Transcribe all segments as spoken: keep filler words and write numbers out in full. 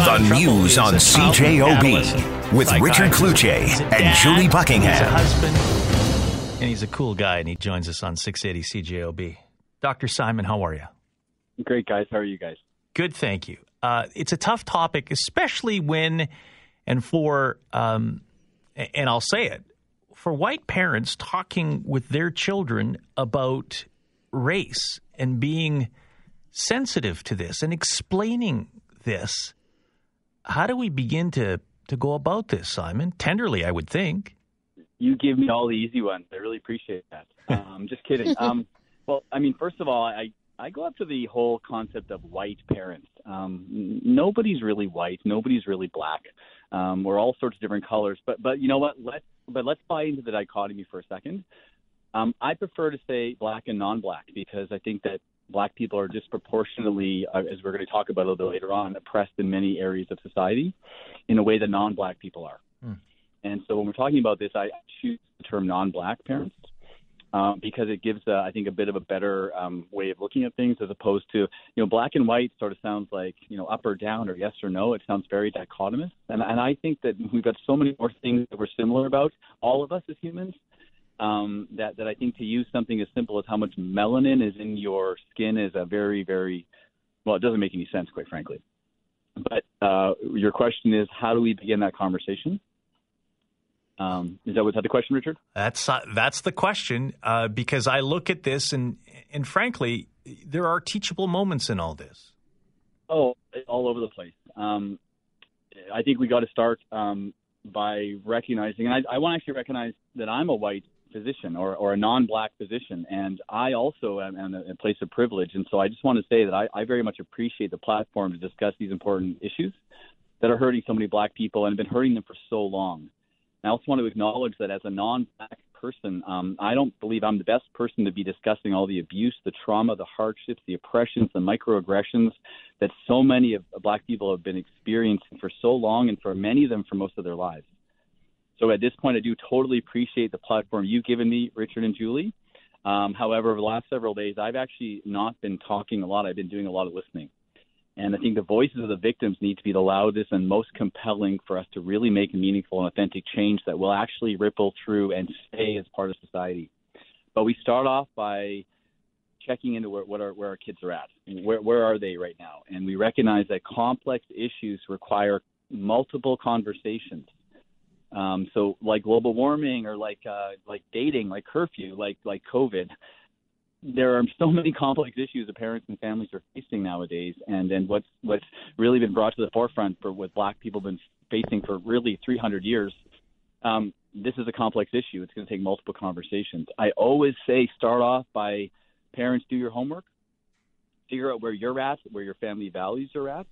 The news on C J O B with Richard Cloutier and Julie Buckingham. He's a husband, and he's a cool guy, and he joins us on six eighty C J O B. Doctor Simon, how are you? Great, guys. How are you guys? Good, thank you. Uh, it's a tough topic, especially when and for, um, and I'll say it, for white parents talking with their children about race and being sensitive to this and explaining this. How do we begin to, to go about this, Simon? Tenderly, I would think. You give me all the easy ones. I really appreciate that. Um, just kidding. Um, well, I mean, first of all, I, I go after the whole concept of white parents. Um, nobody's really white. Nobody's really black. Um, we're all sorts of different colors. But but you know what? Let's, but let's buy into the dichotomy for a second. Um, I prefer to say black and non-black because I think that black people are disproportionately, uh, as we're going to talk about a little bit later on, oppressed in many areas of society in a way that non-black people are. Mm. And so when we're talking about this, I choose the term non-black parents um, because it gives, uh, I think, a bit of a better um, way of looking at things as opposed to, you know, black and white sort of sounds like, you know, up or down or yes or no. It sounds very dichotomous. And, and I think that we've got so many more things that we're similar about, all of us as humans. Um, that, that I think to use something as simple as how much melanin is in your skin is a very, very, well, it doesn't make any sense, quite frankly. But uh, your question is, how do we begin that conversation? Um, is that what's the question, Richard? That's uh, that's the question, uh, because I look at this and, and frankly, there are teachable moments in all this. Oh, all over the place. Um, I think we got to start um, by recognizing, and I, I want to actually recognize that I'm a white physician or, or a non-black physician. And I also am in a place of privilege. And so I just want to say that I, I very much appreciate the platform to discuss these important issues that are hurting so many black people and have been hurting them for so long. And I also want to acknowledge that as a non-black person, um, I don't believe I'm the best person to be discussing all the abuse, the trauma, the hardships, the oppressions, the microaggressions that so many of black people have been experiencing for so long and for many of them for most of their lives. So at this point, I do totally appreciate the platform you've given me, Richard and Julie. Um, however, over the last several days, I've actually not been talking a lot. I've been doing a lot of listening. And I think the voices of the victims need to be the loudest and most compelling for us to really make meaningful and authentic change that will actually ripple through and stay as part of society. But we start off by checking into where, what our, where our kids are at. And where, where are they right now? And we recognize that complex issues require multiple conversations. Um, so like global warming or like uh, like dating, like curfew, like like COVID, there are so many complex issues that parents and families are facing nowadays. And then what's what's really been brought to the forefront for what black people have been facing for really three hundred years, um, this is a complex issue. It's going to take multiple conversations. I always say start off by parents do your homework, figure out where you're at, where your family values are at.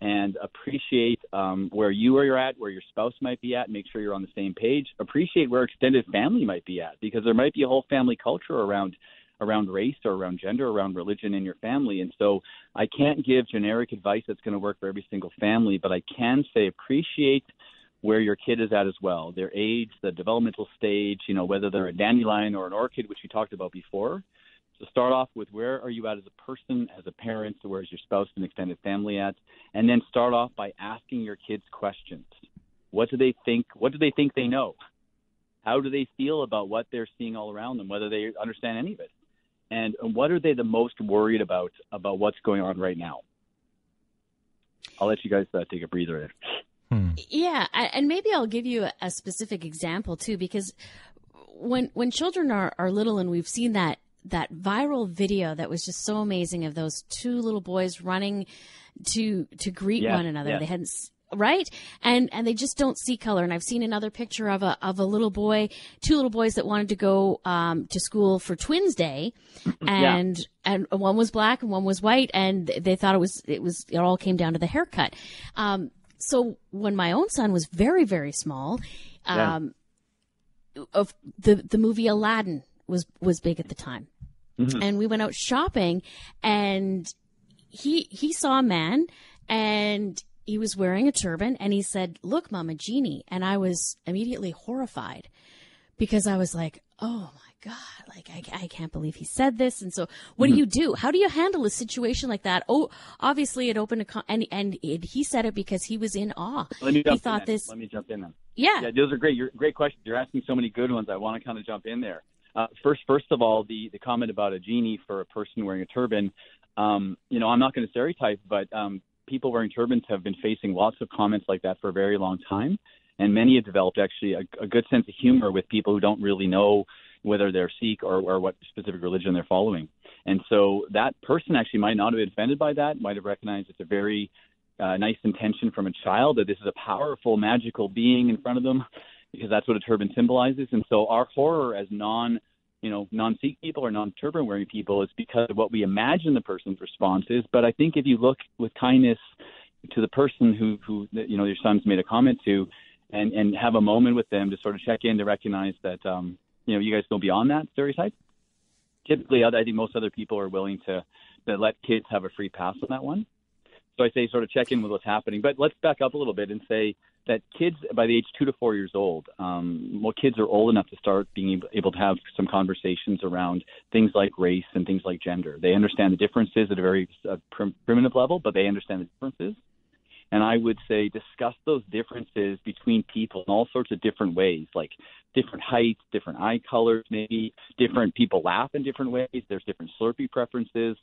And appreciate um, where you are at, where your spouse might be at. Make sure you're on the same page. Appreciate where extended family might be at, because there might be a whole family culture around around race or around gender, around religion in your family. And so I can't give generic advice that's going to work for every single family, but I can say appreciate where your kid is at as well, their age, the developmental stage, you know, whether they're a dandelion or an orchid, which we talked about before. So start off with where are you at as a person, as a parent, so where is your spouse and extended family at? And then start off by asking your kids questions. What do they think? What do they think they know? How do they feel about what they're seeing all around them, whether they understand any of it? And what are they the most worried about, about what's going on right now? I'll let you guys uh, take a breather there. Hmm. Yeah, I, and maybe I'll give you a, a specific example too, because when when children are, are little, and we've seen that, that viral video that was just so amazing of those two little boys running to to greet yeah, one another. Yeah. They hadn't right, and and they just don't see color. And I've seen another picture of a of a little boy, two little boys that wanted to go um, to school for Twins Day, and yeah. and one was black and one was white, and they thought it was it was it all came down to the haircut. Um, so when my own son was very very small, um, yeah. of the the movie Aladdin was was big at the time. Mm-hmm. And we went out shopping, and he he saw a man, and he was wearing a turban, and he said, "Look, Mom, a genie." And I was immediately horrified because I was like, oh my God, like I, I can't believe he said this. And so what mm-hmm. do you do? How do you handle a situation like that? Oh, obviously it opened a con- and, and it, he said it because he was in awe. Let me jump he thought in this. Let me jump in then. Yeah. Yeah, those are great. You're, great questions. You're asking so many good ones. I want to kind of jump in there. Uh, first, first of all, the, the comment about a genie for a person wearing a turban, um, you know, I'm not going to stereotype, but um, people wearing turbans have been facing lots of comments like that for a very long time. And many have developed actually a, a good sense of humor with people who don't really know whether they're Sikh or, or what specific religion they're following. And so that person actually might not have been offended by that, might have recognized it's a very uh, nice intention from a child, that this is a powerful, magical being in front of them, because that's what a turban symbolizes. And so our horror as non, you know, non-Sikh people or non-turban wearing people is because of what we imagine the person's response is. But I think if you look with kindness to the person who, who you know, your son's made a comment to, and, and have a moment with them to sort of check in, to recognize that, um, you know, you guys go beyond that stereotype. Typically, I think most other people are willing to, to let kids have a free pass on that one. So I say sort of check in with what's happening. But let's back up a little bit and say that kids by the age two to four years old, um, well, kids are old enough to start being able to have some conversations around things like race and things like gender. They understand the differences at a very uh, prim- primitive level, but they understand the differences. And I would say discuss those differences between people in all sorts of different ways, like different heights, different eye colors, maybe different people laugh in different ways. There's different Slurpee preferences.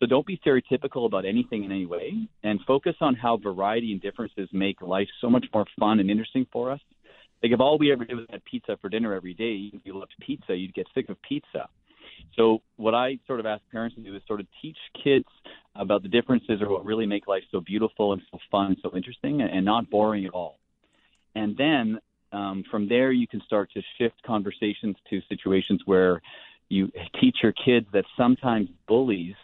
So don't be stereotypical about anything in any way, and focus on how variety and differences make life so much more fun and interesting for us. Like if all we ever did was had pizza for dinner every day, if you loved pizza, you'd get sick of pizza. So what I sort of ask parents to do is sort of teach kids about the differences or what really make life so beautiful and so fun and so interesting and not boring at all. And then um, from there, you can start to shift conversations to situations where you teach your kids that sometimes bullies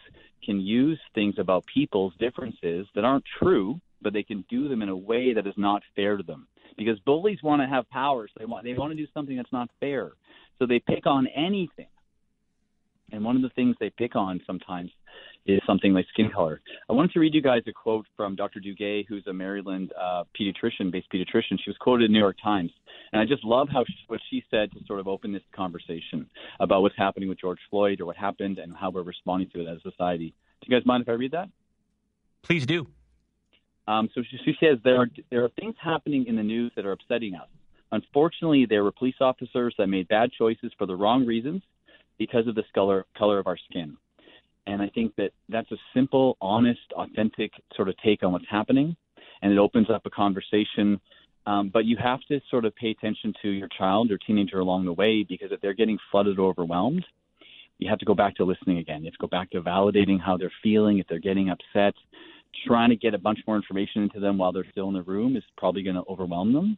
can use things about people's differences that aren't true, but they can do them in a way that is not fair to them. Because bullies want to have power, so they want, they want to do something that's not fair. So they pick on anything. And one of the things they pick on sometimes is something like skin color. I wanted to read you guys a quote from Doctor Duguay, who's a Maryland uh, pediatrician, based pediatrician. She was quoted in the New York Times. And I just love how she, what she said to sort of open this conversation about what's happening with George Floyd or what happened and how we're responding to it as a society. Do you guys mind if I read that? Please do. Um, so she, she says, there are, there are things happening in the news that are upsetting us. Unfortunately, there were police officers that made bad choices for the wrong reasons, because of the color, color of our skin. And I think that that's a simple, honest, authentic sort of take on what's happening, and it opens up a conversation. Um, but you have to sort of pay attention to your child or teenager along the way, because if they're getting flooded or overwhelmed, you have to go back to listening again. You have to go back to validating how they're feeling, if they're getting upset. Trying to get a bunch more information into them while they're still in the room is probably going to overwhelm them.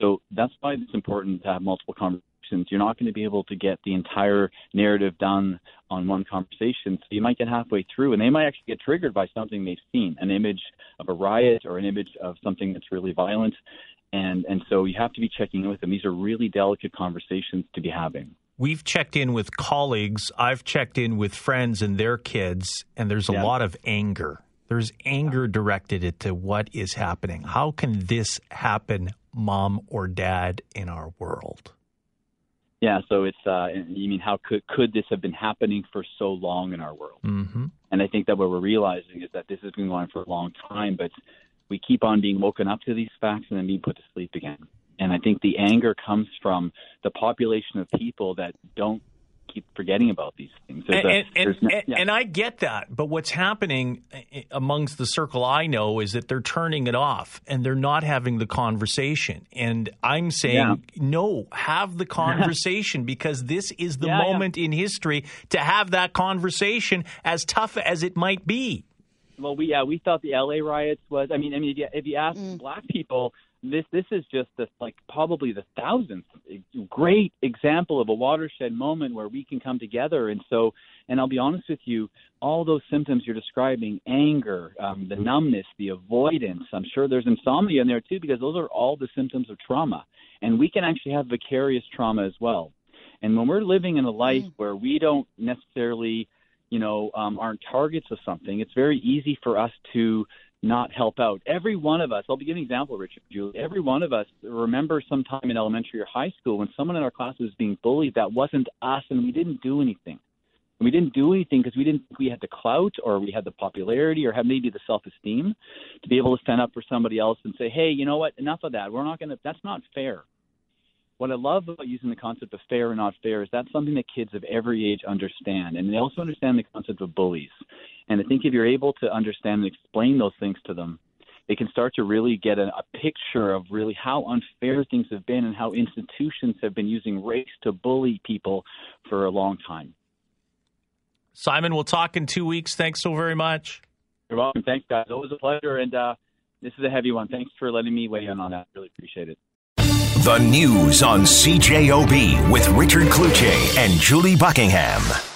So that's why it's important to have multiple conversations. You're not going to be able to get the entire narrative done on one conversation. So you might get halfway through, and they might actually get triggered by something they've seen, an image of a riot or an image of something that's really violent. And, and so you have to be checking in with them. These are really delicate conversations to be having. We've checked in with colleagues. I've checked in with friends and their kids, and there's a yeah. lot of anger. There's anger directed at to what is happening. How can this happen, mom or dad, in our world? Yeah, so it's, uh, you mean, how could could this have been happening for so long in our world? Mm-hmm. And I think that what we're realizing is that this has been going on for a long time, but we keep on being woken up to these facts and then being put to sleep again. And I think the anger comes from the population of people that don't keep forgetting about these things. And, a, and, no, and, yeah. and I get that, but what's happening amongst the circle I know is that they're turning it off and they're not having the conversation. And I'm saying, yeah. no, have the conversation, because this is the yeah, moment yeah. in history to have that conversation, as tough as it might be. Well, we yeah, we thought the L A riots was, I mean, I mean, if you, if you ask mm. black people, This this is just this, like probably the thousandth great example of a watershed moment where we can come together. And so, and I'll be honest with you, all those symptoms you're describing, anger, um, the numbness, the avoidance, I'm sure there's insomnia in there too, because those are all the symptoms of trauma. And we can actually have vicarious trauma as well. And when we're living in a life mm. where we don't necessarily, you know, um, aren't targets of something, it's very easy for us to not help out. Every one of us, I'll give you an example, Richard, Julie, every one of us remember some time in elementary or high school when someone in our class was being bullied that wasn't us, and we didn't do anything. And we didn't do anything because we didn't think we had the clout or we had the popularity or had maybe the self-esteem to be able to stand up for somebody else and say, hey, you know what, enough of that. We're not going to, that's not fair. What I love about using the concept of fair and not fair is that's something that kids of every age understand. And they also understand the concept of bullies. And I think if you're able to understand and explain those things to them, they can start to really get a, a picture of really how unfair things have been and how institutions have been using race to bully people for a long time. Simon, we'll talk in two weeks. Thanks so very much. You're welcome. Thanks, guys. Always a pleasure. And uh, this is a heavy one. Thanks for letting me weigh in on that. Really appreciate it. The news on C J O B with Richard Cloutier and Julie Buckingham.